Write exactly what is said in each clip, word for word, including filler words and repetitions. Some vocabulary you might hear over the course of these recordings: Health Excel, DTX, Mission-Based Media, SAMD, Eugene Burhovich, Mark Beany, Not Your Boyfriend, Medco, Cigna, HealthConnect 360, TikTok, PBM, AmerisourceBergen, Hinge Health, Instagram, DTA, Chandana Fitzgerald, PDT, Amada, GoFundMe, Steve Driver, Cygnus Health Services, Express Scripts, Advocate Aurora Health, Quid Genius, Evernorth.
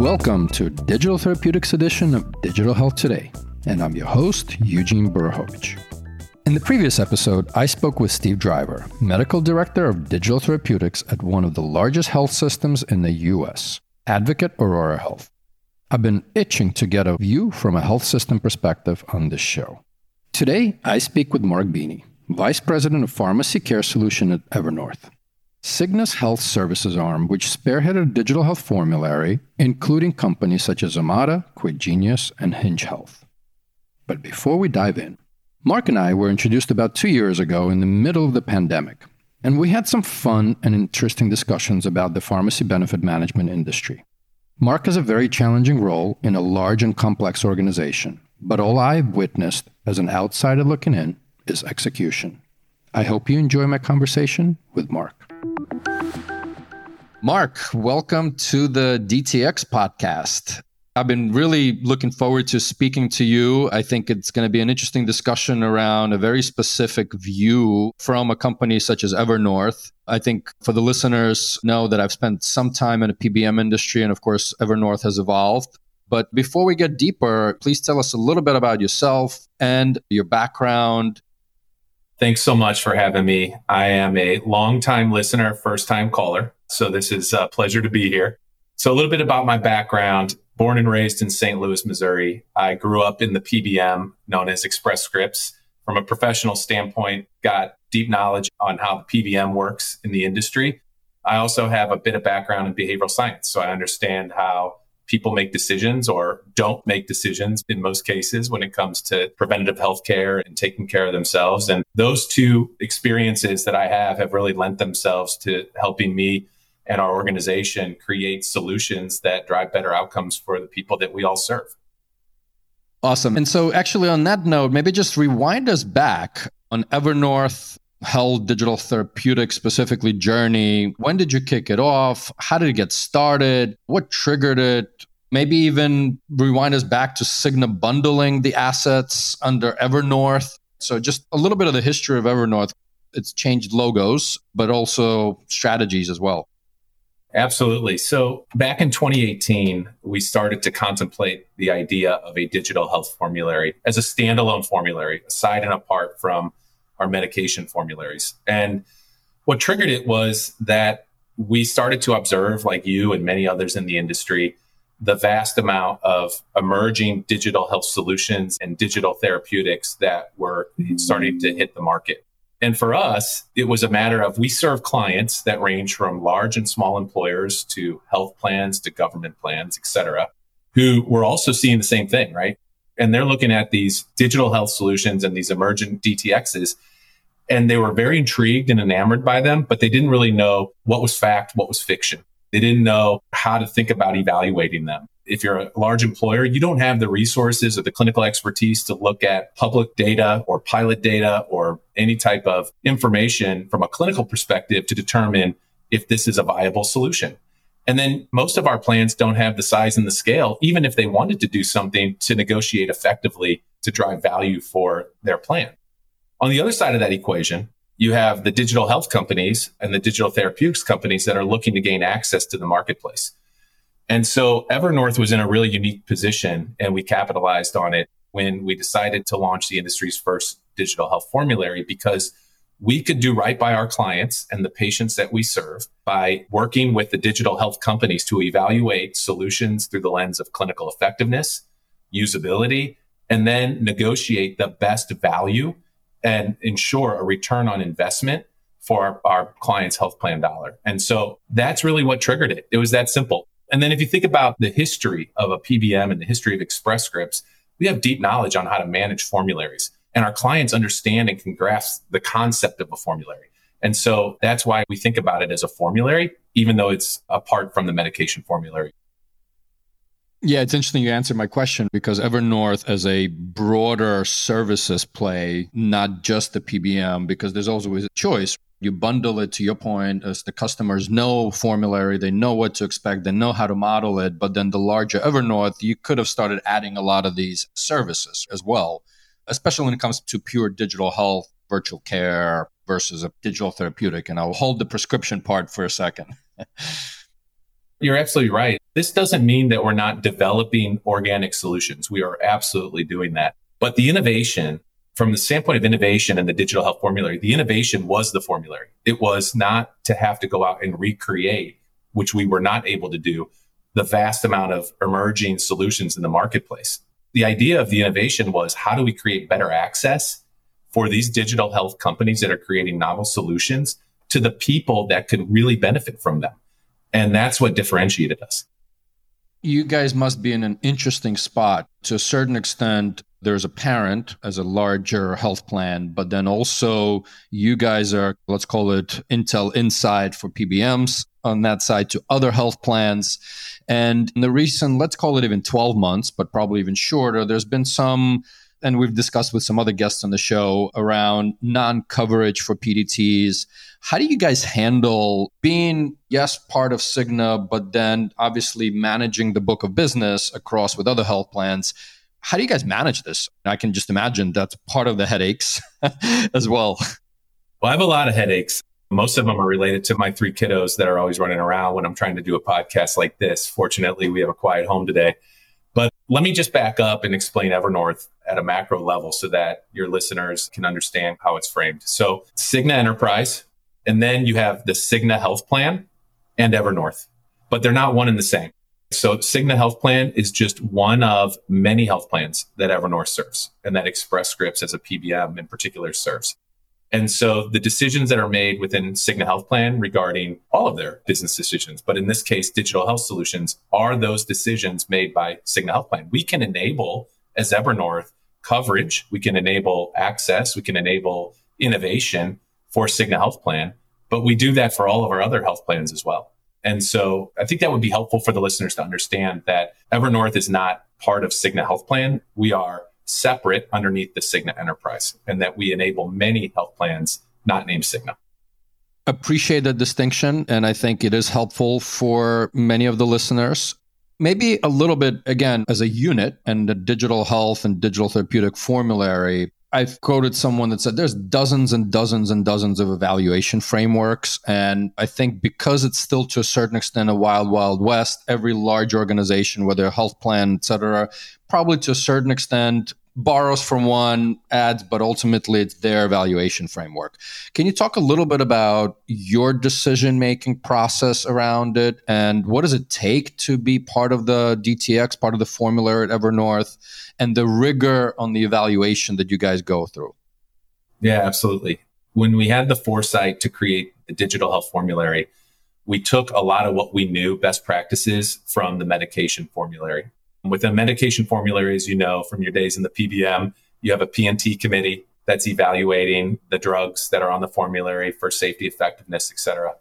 Welcome to Digital Therapeutics edition of Digital Health Today, and I'm your host, Eugene Burhovich. In the previous episode, I spoke with Steve Driver, Medical Director of Digital Therapeutics at one of the largest health systems in the U S, Advocate Aurora Health. I've been itching to get a view from a health system perspective on this show. Today, I speak with Mark Beany, Vice President of Pharmacy Care Solution at Evernorth, Cygnus Health Services arm, which spearheaded digital health formulary, including companies such as Amada, Quid Genius, and Hinge Health. But before we dive in, Mark and I were introduced about two years ago in the middle of the pandemic, and we had some fun and interesting discussions about the pharmacy benefit management industry. Mark has a very challenging role in a large and complex organization, but all I've witnessed as an outsider looking in is execution. I hope you enjoy my conversation with Mark. Mark, welcome to the D T X podcast. I've been really looking forward to speaking to you. I think it's going to be an interesting discussion around a very specific view from a company such as Evernorth. I think for the listeners know that I've spent some time in the P B M industry, and of course, Evernorth has evolved. But before we get deeper, please tell us a little bit about yourself and your background. Thanks so much for having me. I am a longtime listener, first-time caller. So this is a pleasure to be here. So a little bit about my background. Born and raised in Saint Louis, Missouri. I grew up in the P B M known as Express Scripts. From a professional standpoint, got deep knowledge on how the P B M works in the industry. I also have a bit of background in behavioral science, so I understand how people make decisions or don't make decisions in most cases when it comes to preventative health care and taking care of themselves. And those two experiences that I have have really lent themselves to helping me and our organization create solutions that drive better outcomes for the people that we all serve. Awesome. And so actually on that note, maybe just rewind us back on Evernorth Health Digital Therapeutics specifically journey. When did you kick it off? How did it get started? What triggered it? Maybe even rewind us back to Cigna bundling the assets under Evernorth. So just a little bit of the history of Evernorth. It's changed logos, but also strategies as well. Absolutely. So back in twenty eighteen, we started to contemplate the idea of a digital health formulary as a standalone formulary, aside and apart from our medication formularies. And what triggered it was that we started to observe, like you and many others in the industry, the vast amount of emerging digital health solutions and digital therapeutics that were starting to hit the market. And for us, it was a matter of we serve clients that range from large and small employers to health plans, to government plans, et cetera, who were also seeing the same thing, right? And they're looking at these digital health solutions and these emergent D T Xs, and they were very intrigued and enamored by them, but they didn't really know what was fact, what was fiction. They didn't know how to think about evaluating them. If you're a large employer, you don't have the resources or the clinical expertise to look at public data or pilot data or any type of information from a clinical perspective to determine if this is a viable solution. And then most of our plans don't have the size and the scale, even if they wanted to do something to negotiate effectively to drive value for their plan. On the other side of that equation, you have the digital health companies and the digital therapeutics companies that are looking to gain access to the marketplace. And so Evernorth was in a really unique position, and we capitalized on it when we decided to launch the industry's first digital health formulary, because we could do right by our clients and the patients that we serve by working with the digital health companies to evaluate solutions through the lens of clinical effectiveness, usability, and then negotiate the best value and ensure a return on investment for our, our client's health plan dollar. And so that's really what triggered it. It was that simple. And then if you think about the history of a P B M and the history of Express Scripts, we have deep knowledge on how to manage formularies, and our clients understand and can grasp the concept of a formulary. And so that's why we think about it as a formulary, even though it's apart from the medication formulary. Yeah, it's interesting you answered my question, because Evernorth as a broader services play, not just the P B M, because there's always a choice. You bundle it, to your point, as the customers know formulary, they know what to expect, they know how to model it. But then the larger Evernorth, you could have started adding a lot of these services as well, especially when it comes to pure digital health, virtual care versus a digital therapeutic. And I'll hold the prescription part for a second. You're absolutely right. This doesn't mean that we're not developing organic solutions. We are absolutely doing that. But the innovation, from the standpoint of innovation and the digital health formulary, the innovation was the formulary. It was not to have to go out and recreate, which we were not able to do, the vast amount of emerging solutions in the marketplace. The idea of the innovation was, how do we create better access for these digital health companies that are creating novel solutions to the people that could really benefit from them? And that's what differentiated us. You guys must be in an interesting spot. To a certain extent, there's a parent as a larger health plan, but then also you guys are, let's call it Intel Inside for P B Ms on that side to other health plans. And in the recent, let's call it even twelve months, but probably even shorter, there's been some, and we've discussed with some other guests on the show around non-coverage for P D Ts. How do you guys handle being, yes, part of Cigna, but then obviously managing the book of business across with other health plans? How do you guys manage this? I can just imagine that's part of the headaches as well. Well, I have a lot of headaches. Most of them are related to my three kiddos that are always running around when I'm trying to do a podcast like this. Fortunately, we have a quiet home today. But let me just back up and explain Evernorth at a macro level so that your listeners can understand how it's framed. So Cigna Enterprise, and then you have the Cigna Health Plan and Evernorth, but they're not one and the same. So Cigna Health Plan is just one of many health plans that Evernorth serves and that Express Scripts as a P B M in particular serves. And so the decisions that are made within Cigna Health Plan regarding all of their business decisions, but in this case, digital health solutions, are those decisions made by Cigna Health Plan. We can enable, as Evernorth, coverage. We can enable access. We can enable innovation for Cigna Health Plan, but we do that for all of our other health plans as well. And so I think that would be helpful for the listeners to understand that Evernorth is not part of Cigna Health Plan. We are separate underneath the Cigna Enterprise, and that we enable many health plans not named Cigna. Appreciate the distinction, and I think it is helpful for many of the listeners. Maybe a little bit, again, as a unit and the digital health and digital therapeutic formulary, I've quoted someone that said there's dozens and dozens and dozens of evaluation frameworks. And I think because it's still to a certain extent a wild, wild west, every large organization, whether a health plan, et cetera, probably to a certain extent borrows from one, adds, but ultimately it's their evaluation framework. Can you talk a little bit about your decision-making process around it? And what does it take to be part of the D T X, part of the formula at Evernorth, and the rigor on the evaluation that you guys go through? Yeah, absolutely. When we had the foresight to create the digital health formulary, we took a lot of what we knew, best practices from the medication formulary. With a medication formulary, as you know, from your days in the P B M, you have a P and T committee that's evaluating the drugs that are on the formulary for safety, effectiveness, et cetera.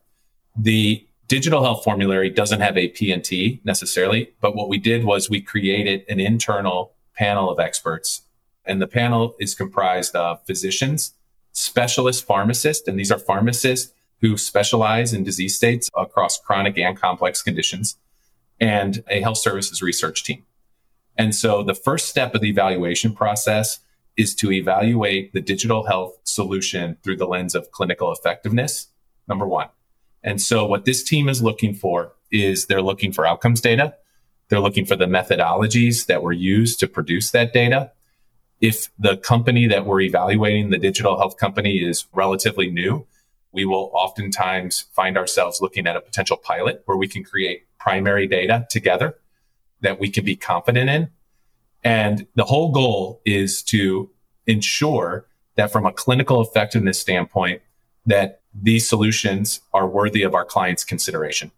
The digital health formulary doesn't have a P and T necessarily, but what we did was we created an internal panel of experts. And the panel is comprised of physicians, specialist pharmacists, and these are pharmacists who specialize in disease states across chronic and complex conditions, and a health services research team. And so the first step of the evaluation process is to evaluate the digital health solution through the lens of clinical effectiveness, number one. And so what this team is looking for is they're looking for outcomes data. They're looking for the methodologies that were used to produce that data. If the company that we're evaluating, the digital health company, is relatively new, we will oftentimes find ourselves looking at a potential pilot where we can create primary data together that we can be confident in. And the whole goal is to ensure that from a clinical effectiveness standpoint, that these solutions are worthy of our clients' consideration.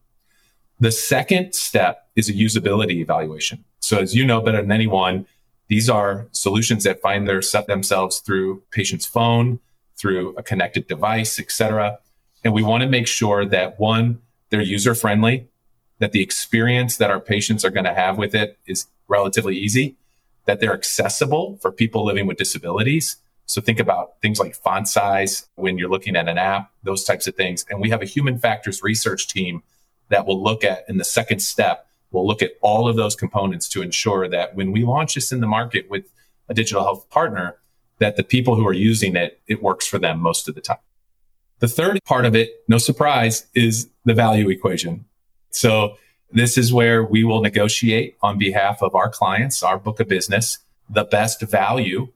The second step is a usability evaluation. So as you know better than anyone, these are solutions that find their set themselves through patient's phone, through a connected device, et cetera. And we want to make sure that, one, they're user-friendly, that the experience that our patients are going to have with it is relatively easy, that they're accessible for people living with disabilities. So think about things like font size when you're looking at an app, those types of things. And we have a human factors research team that will look at, in the second step, we'll look at all of those components to ensure that when we launch this in the market with a digital health partner, that the people who are using it, it works for them most of the time. The third part of it, no surprise, is the value equation. So This is where we will negotiate on behalf of our clients, our book of business, the best value.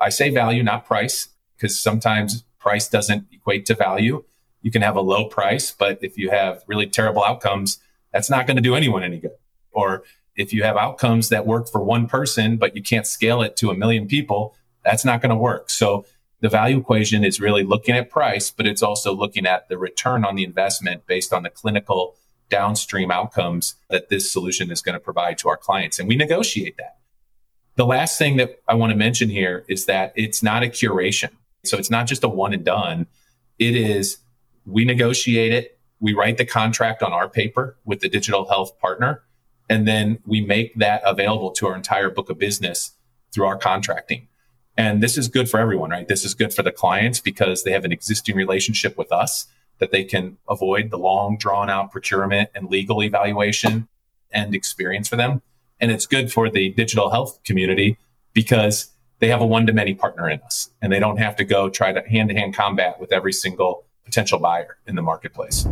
I say value, not price, because sometimes price doesn't equate to value. You can have a low price, but if you have really terrible outcomes, that's not going to do anyone any good. Or if you have outcomes that work for one person, but you can't scale it to a million people, that's not going to work. So the value equation is really looking at price, but it's also looking at the return on the investment based on the clinical downstream outcomes that this solution is going to provide to our clients. And we negotiate that. The last thing that I want to mention here is that it's not a curation. So it's not just a one and done. It is, we negotiate it. We write the contract on our paper with the digital health partner, and then we make that available to our entire book of business through our contracting. And this is good for everyone, right? This is good for the clients because they have an existing relationship with us that they can avoid the long drawn out procurement and legal evaluation and experience for them. And it's good for the digital health community because they have a one-to-many partner in us and they don't have to go try to hand-to-hand combat with every single potential buyer in the marketplace.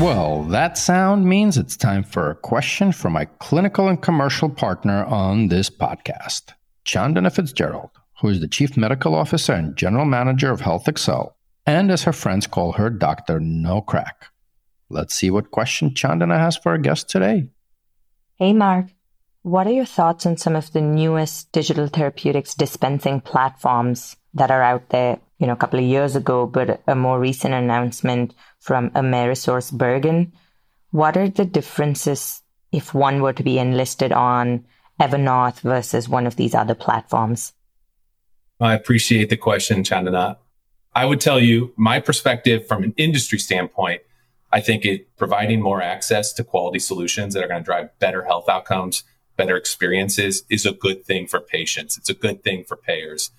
Well, that sound means it's time for a question from my clinical and commercial partner on this podcast, Chandana Fitzgerald, who is the Chief Medical Officer and General Manager of Health Excel, and as her friends call her, Doctor No Crack. Let's see what question Chandana has for our guest today. Hey, Mark. What are your thoughts on some of the newest digital therapeutics dispensing platforms that are out there? You know, a couple of years ago, but a more recent announcement from AmerisourceBergen. What are the differences if one were to be enlisted on Evernorth versus one of these other platforms? I appreciate the question, Chandana. I would tell you my perspective from an industry standpoint, I think it providing more access to quality solutions that are going to drive better health outcomes, better experiences is a good thing for patients. It's a good thing for payers.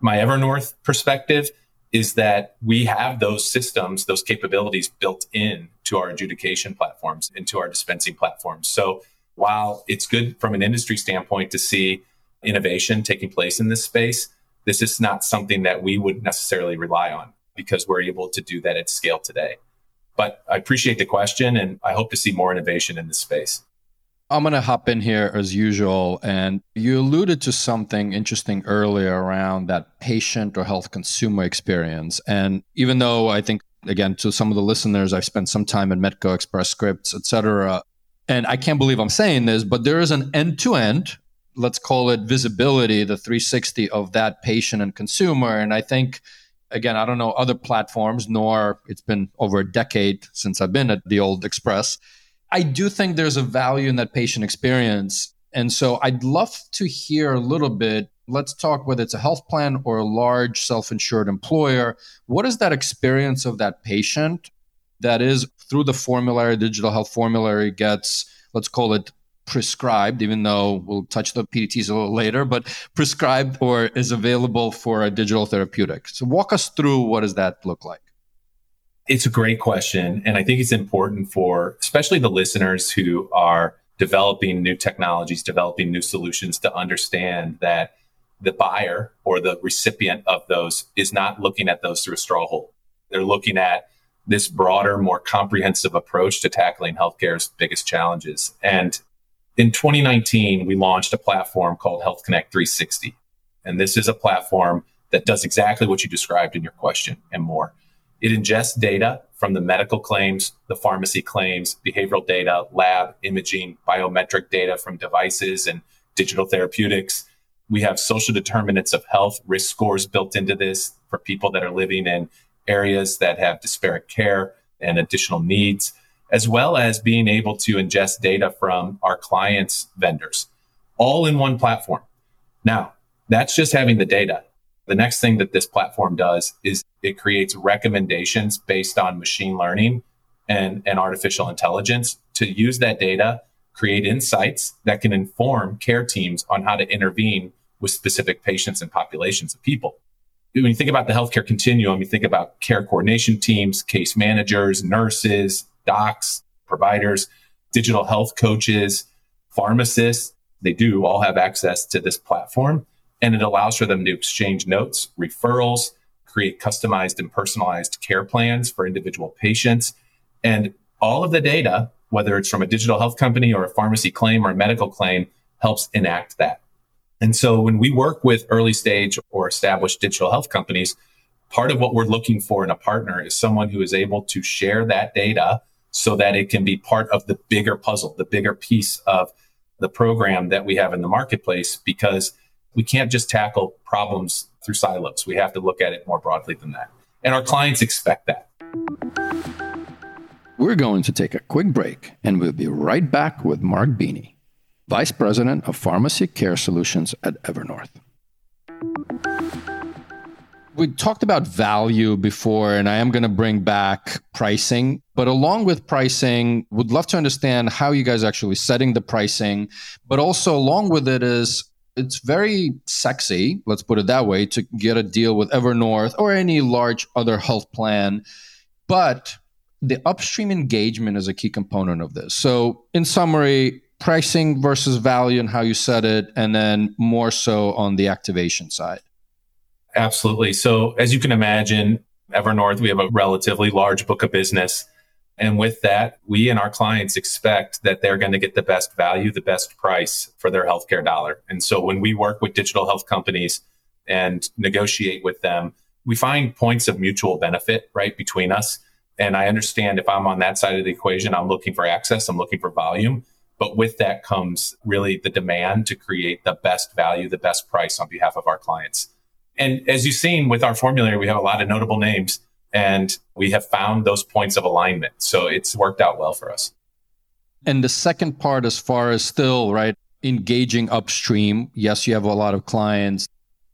My Evernorth perspective is that we have those systems, those capabilities built in to our adjudication platforms and to our dispensing platforms. So while it's good from an industry standpoint to see innovation taking place in this space, this is not something that we would necessarily rely on because we're able to do that at scale today. But I appreciate the question and I hope to see more innovation in this space. I'm going to hop in here as usual, and you alluded to something interesting earlier around that patient or health consumer experience. And even though I think, again, to some of the listeners, I've spent some time in Medco, Express Scripts, et cetera, and I can't believe I'm saying this, but there is an end-to-end, let's call it visibility, the three sixty of that patient and consumer. And I think, again, I don't know other platforms, nor it's been over a decade since I've been at the old Express. I do think there's a value in that patient experience. And so I'd love to hear a little bit. Let's talk whether it's a health plan or a large self-insured employer. What is that experience of that patient that is through the formulary, digital health formulary gets, let's call it prescribed, even though we'll touch the P D Ts a little later, but prescribed or is available for a digital therapeutic. So walk us through what does that look like? It's a great question. And I think it's important for especially the listeners who are developing new technologies, developing new solutions to understand that the buyer or the recipient of those is not looking at those through a straw hole. They're looking at this broader, more comprehensive approach to tackling healthcare's biggest challenges. And in twenty nineteen, we launched a platform called HealthConnect three sixty. And this is a platform that does exactly what you described in your question and more. It ingests data from the medical claims, the pharmacy claims, behavioral data, lab, imaging, biometric data from devices and digital therapeutics. We have social determinants of health risk scores built into this for people that are living in areas that have disparate care and additional needs, as well as being able to ingest data from our clients' vendors, all in one platform. Now, that's just having the data. The next thing that this platform does is it creates recommendations based on machine learning and, and artificial intelligence to use that data, create insights that can inform care teams on how to intervene with specific patients and populations of people. When you think about the healthcare continuum, you think about care coordination teams, case managers, nurses, docs, providers, digital health coaches, pharmacists. They do all have access to this platform. And it allows for them to exchange notes, referrals, create customized and personalized care plans for individual patients. And all of the data, whether it's from a digital health company or a pharmacy claim or a medical claim, helps enact that. And so when we work with early stage or established digital health companies, part of what we're looking for in a partner is someone who is able to share that data so that it can be part of the bigger puzzle, the bigger piece of the program that we have in the marketplace, because we can't just tackle problems through silos. We have to look at it more broadly than that. And our clients expect that. We're going to take a quick break, and we'll be right back with Mark Beany, Vice President of Pharmacy Care Solutions at Evernorth. We talked about value before, and I am going to bring back pricing. But along with pricing, would love to understand how you guys are actually setting the pricing. But also along with it is, it's very sexy, let's put it that way, to get a deal with Evernorth or any large other health plan. But the upstream engagement is a key component of this. So in summary, pricing versus value and how you set it, and then more so on the activation side. Absolutely. So as you can imagine, Evernorth, we have a relatively large book of business. And with that, we and our clients expect that they're going to get the best value, the best price for their healthcare dollar. And so when we work with digital health companies and negotiate with them, we find points of mutual benefit, right, between us. And I understand if I'm on that side of the equation, I'm looking for access, I'm looking for volume. But with that comes really the demand to create the best value, the best price on behalf of our clients. And as you've seen with our formulary, we have a lot of notable names, and we have found those points of alignment. So it's worked out well for us. And the second part, as far as still, right, engaging upstream. Yes, you have a lot of clients.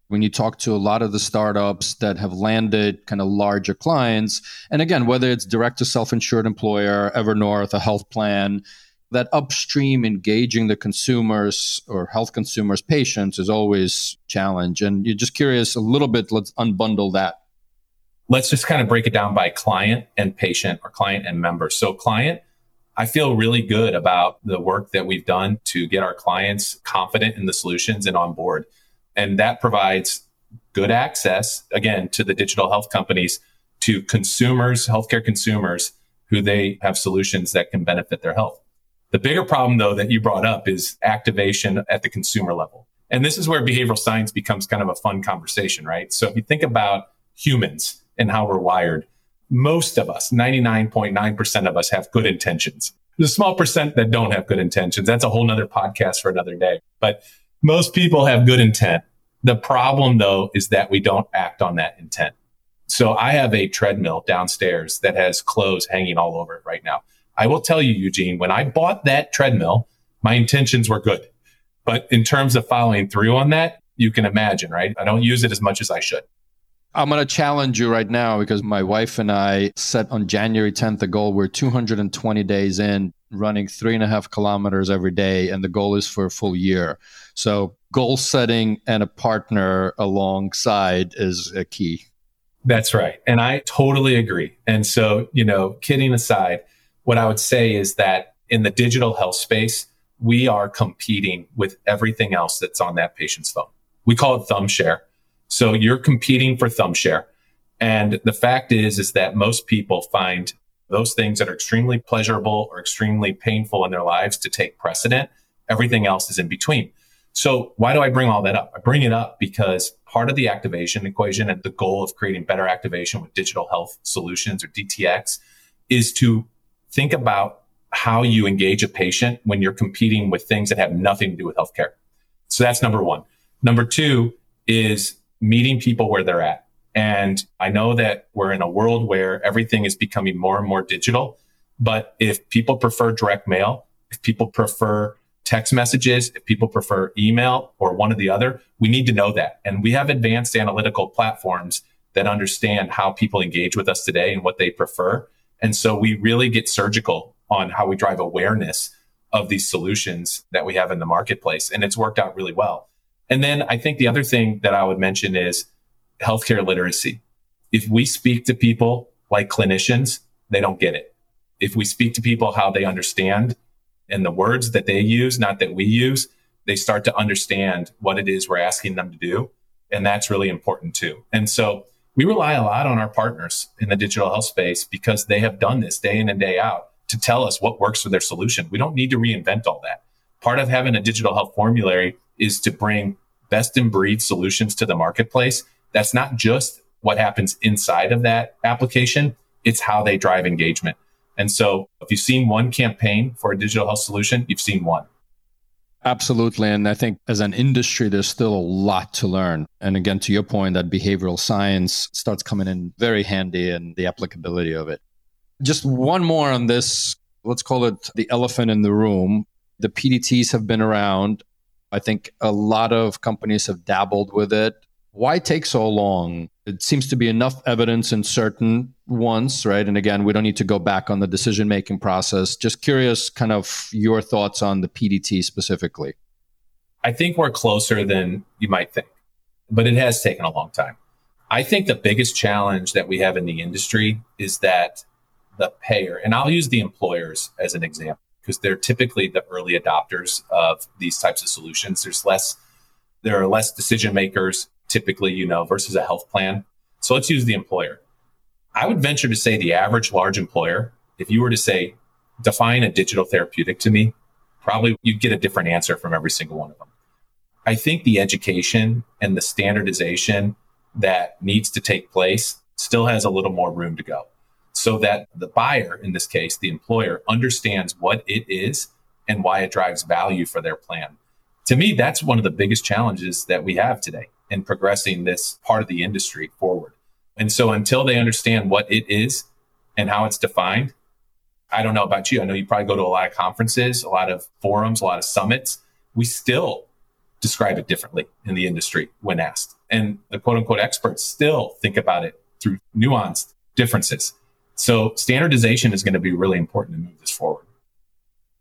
When you talk to a lot of the startups that have landed kind of larger clients, and again, whether it's direct to self-insured employer, Evernorth, a health plan, that upstream engaging the consumers or health consumers, patients is always a challenge. And you're just curious a little bit, let's unbundle that. Let's just kind of break it down by client and patient, or client and member. So client, I feel really good about the work that we've done to get our clients confident in the solutions and on board. And that provides good access, again, to the digital health companies, to consumers, healthcare consumers, who they have solutions that can benefit their health. The bigger problem, though, that you brought up is activation at the consumer level. And this is where behavioral science becomes kind of a fun conversation, right? So if you think about humans and how we're wired, most of us, ninety-nine point nine percent of us, have good intentions. There's a small percent that don't have good intentions. That's a whole nother podcast for another day. But most people have good intent. The problem, though, is that we don't act on that intent. So I have a treadmill downstairs that has clothes hanging all over it right now. I will tell you, Eugene, when I bought that treadmill, my intentions were good. But in terms of following through on that, you can imagine, right? I don't use it as much as I should. I'm going to challenge you right now, because my wife and I set on January tenth the goal. We're two hundred twenty days in, running three and a half kilometers every day. And the goal is for a full year. So goal setting and a partner alongside is a key. That's right. And I totally agree. And so, you know, kidding aside, what I would say is that in the digital health space, we are competing with everything else that's on that patient's phone. We call it thumb share. So you're competing for thumb share. And the fact is, is that most people find those things that are extremely pleasurable or extremely painful in their lives to take precedent. Everything else is in between. So why do I bring all that up? I bring it up because part of the activation equation and the goal of creating better activation with digital health solutions, or D T X, is to think about how you engage a patient when you're competing with things that have nothing to do with healthcare. So that's number one. Number two is meeting people where they're at. And I know that we're in a world where everything is becoming more and more digital. But if people prefer direct mail, if people prefer text messages, if people prefer email or one or the other, we need to know that. And we have advanced analytical platforms that understand how people engage with us today and what they prefer. And so we really get surgical on how we drive awareness of these solutions that we have in the marketplace. And it's worked out really well. And then I think the other thing that I would mention is healthcare literacy. If we speak to people like clinicians, they don't get it. If we speak to people how they understand and the words that they use, not that we use, they start to understand what it is we're asking them to do. And that's really important too. And so We rely a lot on our partners in the digital health space because they have done this day in and day out to tell us what works for their solution. We don't need to reinvent all that. Part of having a digital health formulary is to bring best in breed solutions to the marketplace. That's not just what happens inside of that application. It's how they drive engagement. And so if you've seen one campaign for a digital health solution, you've seen one. Absolutely. And I think as an industry, there's still a lot to learn. And again, to your point, that behavioral science starts coming in very handy and the applicability of it. Just one more on this, let's call it the elephant in the room. The P D Ts have been around. I think a lot of companies have dabbled with it. Why take so long? It seems to be enough evidence in certain ones, right? And again, we don't need to go back on the decision-making process. Just curious, kind of your thoughts on the P D T specifically. I think we're closer than you might think, but it has taken a long time. I think the biggest challenge that we have in the industry is that the payer, and I'll use the employers as an example, because they're typically the early adopters of these types of solutions. There's less, there are less decision makers typically, you know, versus a health plan. So let's use the employer. I would venture to say the average large employer, if you were to say, define a digital therapeutic to me, probably you'd get a different answer from every single one of them. I think the education and the standardization that needs to take place still has a little more room to go, so that the buyer, in this case, the employer, understands what it is and why it drives value for their plan. To me, that's one of the biggest challenges that we have today in progressing this part of the industry forward. And so until they understand what it is and how it's defined, I don't know about you. I know you probably go to a lot of conferences, a lot of forums, a lot of summits. We still describe it differently in the industry when asked. And the quote-unquote experts still think about it through nuanced differences. So standardization is going to be really important to move this forward.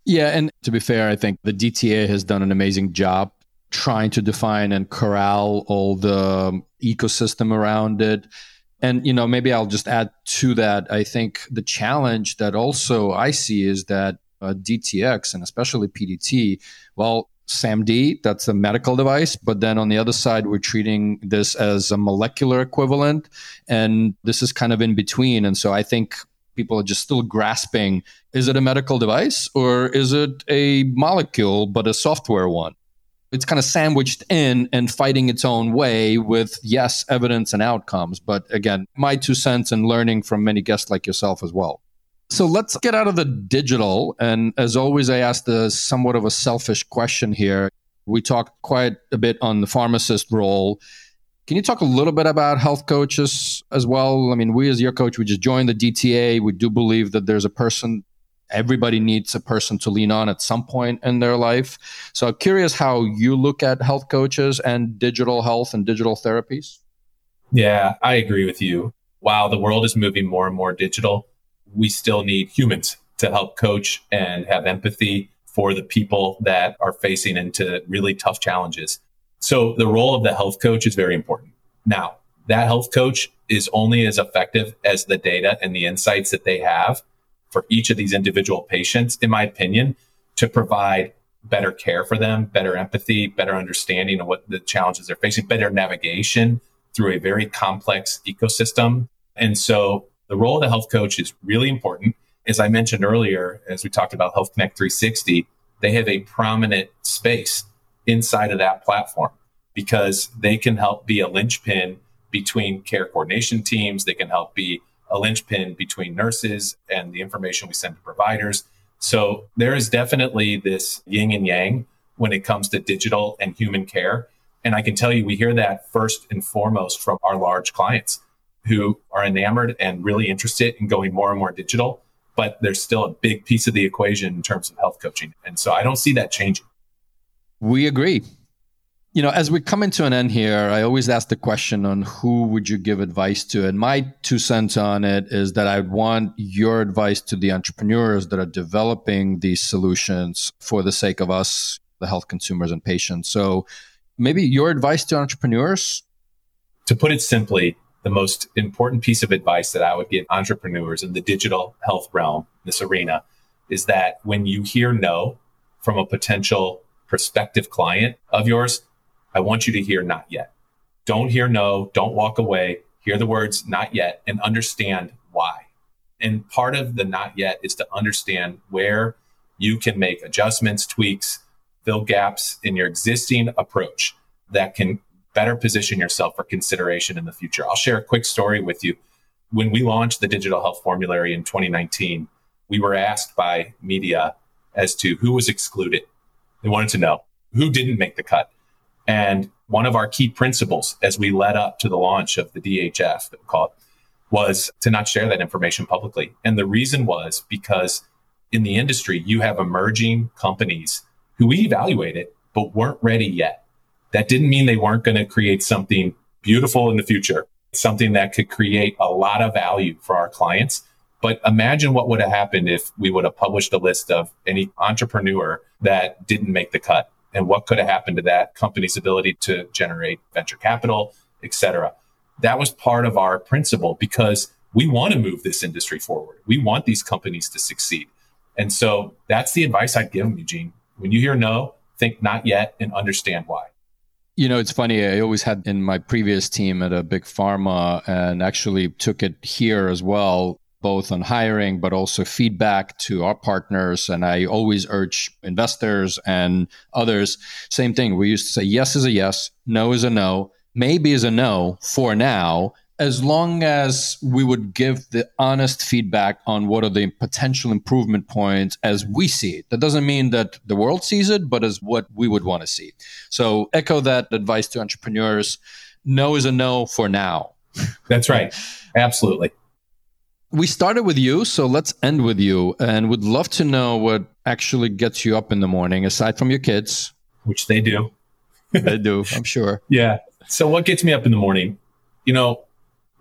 Yeah. And to be fair, I think the D T A has done an amazing job trying to define and corral all the ecosystem around it. And, you know, maybe I'll just add to that. I think the challenge that also I see is that uh, D T X and especially P D T, well, S A M D, that's a medical device. But then on the other side, we're treating this as a molecular equivalent. And this is kind of in between. And so I think people are just still grasping, is it a medical device or is it a molecule, but a software one? It's kind of sandwiched in and fighting its own way with, yes, evidence and outcomes. But again, my two cents and learning from many guests like yourself as well. So let's get out of the digital. And as always, I asked a somewhat of a selfish question here. We talked quite a bit on the pharmacist role. Can you talk a little bit about health coaches as well? I mean, we as your coach, we just joined the D T A. We do believe that there's a person, everybody needs a person to lean on at some point in their life. So I'm curious how you look at health coaches and digital health and digital therapies. Yeah, I agree with you. While the world is moving more and more digital, we still need humans to help coach and have empathy for the people that are facing into really tough challenges. So the role of the health coach is very important. Now, that health coach is only as effective as the data and the insights that they have for each of these individual patients, in my opinion, to provide better care for them, better empathy, better understanding of what the challenges they're facing, better navigation through a very complex ecosystem. And so the role of the health coach is really important. As I mentioned earlier, as we talked about HealthConnect three sixty, they have a prominent space inside of that platform because they can help be a linchpin between care coordination teams. They can help be a linchpin between nurses and the information we send to providers. So there is definitely this yin and yang when it comes to digital and human care. And I can tell you, we hear that first and foremost from our large clients, who are enamored and really interested in going more and more digital, but there's still a big piece of the equation in terms of health coaching. And so I don't see that changing. We agree. You know, as we come into an end here, I always ask the question on who would you give advice to? And my two cents on it is that I want your advice to the entrepreneurs that are developing these solutions for the sake of us, the health consumers and patients. So maybe your advice to entrepreneurs? To put it simply, the most important piece of advice that I would give entrepreneurs in the digital health realm, this arena, is that when you hear no from a potential prospective client of yours, I want you to hear not yet. Don't hear no. Don't walk away. hear the words "not yet" and understand why. And part of the "not yet" is to understand where you can make adjustments, tweaks, fill gaps in your existing approach that can better position yourself for consideration in the future. I'll share a quick story with you. When we launched the digital health formulary in twenty nineteen, we were asked by media as to who was excluded. They wanted to know who didn't make the cut. And one of our key principles as we led up to the launch of the D H F, that we call it, was to not share that information publicly. And the reason was because in the industry, you have emerging companies who we evaluated but weren't ready yet. That didn't mean they weren't going to create something beautiful in the future, something that could create a lot of value for our clients. But imagine what would have happened if we would have published a list of any entrepreneur that didn't make the cut and what could have happened to that company's ability to generate venture capital, et cetera. That was part of our principle because we want to move this industry forward. We want these companies to succeed. And so that's the advice I'd give them, Eugene. When you hear no, think not yet and understand why. You know, it's funny. I always had in my previous team at a big pharma and actually took it here as well, both on hiring, but also feedback to our partners. And I always urge investors and others, same thing. We used to say, yes is a yes, no is a no, maybe is a no for now, as long as we would give the honest feedback on what are the potential improvement points as we see it. That doesn't mean that the world sees it, but as what we would want to see. So echo that advice to entrepreneurs. No is a no for now. That's right. Absolutely. We started with you, so let's end with you. And would love to know what actually gets you up in the morning, aside from your kids. Which they do. They do, I'm sure. Yeah. So what gets me up in the morning? You know,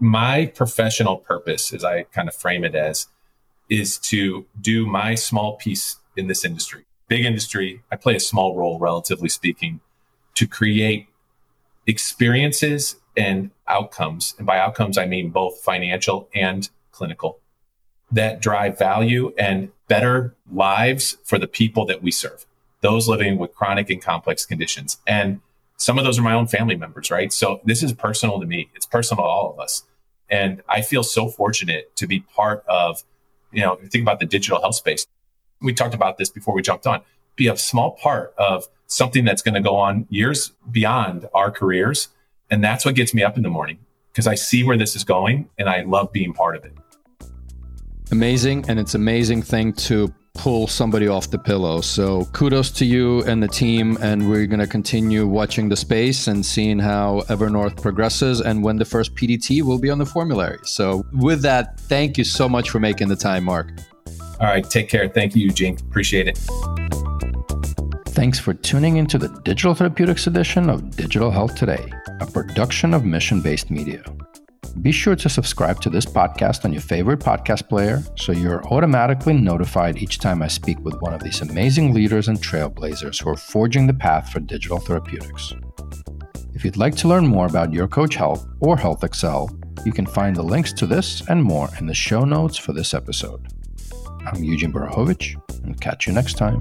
my professional purpose, as I kind of frame it as, is to do my small piece in this industry. Big industry, I play a small role, relatively speaking, to create experiences and outcomes. And by outcomes, I mean both financial and clinical, that drive value and better lives for the people that we serve, those living with chronic and complex conditions. And some of those are my own family members, right? So this is personal to me. It's personal to all of us. And I feel so fortunate to be part of, you know, think about the digital health space. We talked about this before we jumped on. Be a small part of something that's going to go on years beyond our careers. And that's what gets me up in the morning because I see where this is going and I love being part of it. Amazing. And it's an amazing thing to pull somebody off the pillow. So kudos to you and the team. And we're going to continue watching the space and seeing how Evernorth progresses and when the first P D T will be on the formulary. So with that, thank you so much for making the time, Mark. All right. Take care. Thank you, Eugene. Appreciate it. Thanks for tuning into the Digital Therapeutics edition of Digital Health Today, a production of Mission-Based Media. Be sure to subscribe to this podcast on your favorite podcast player so you're automatically notified each time I speak with one of these amazing leaders and trailblazers who are forging the path for digital therapeutics. If you'd like to learn more about Your Coach Help or Health Excel, you can find the links to this and more in the show notes for this episode. I'm Eugene Burhovich, and catch you next time.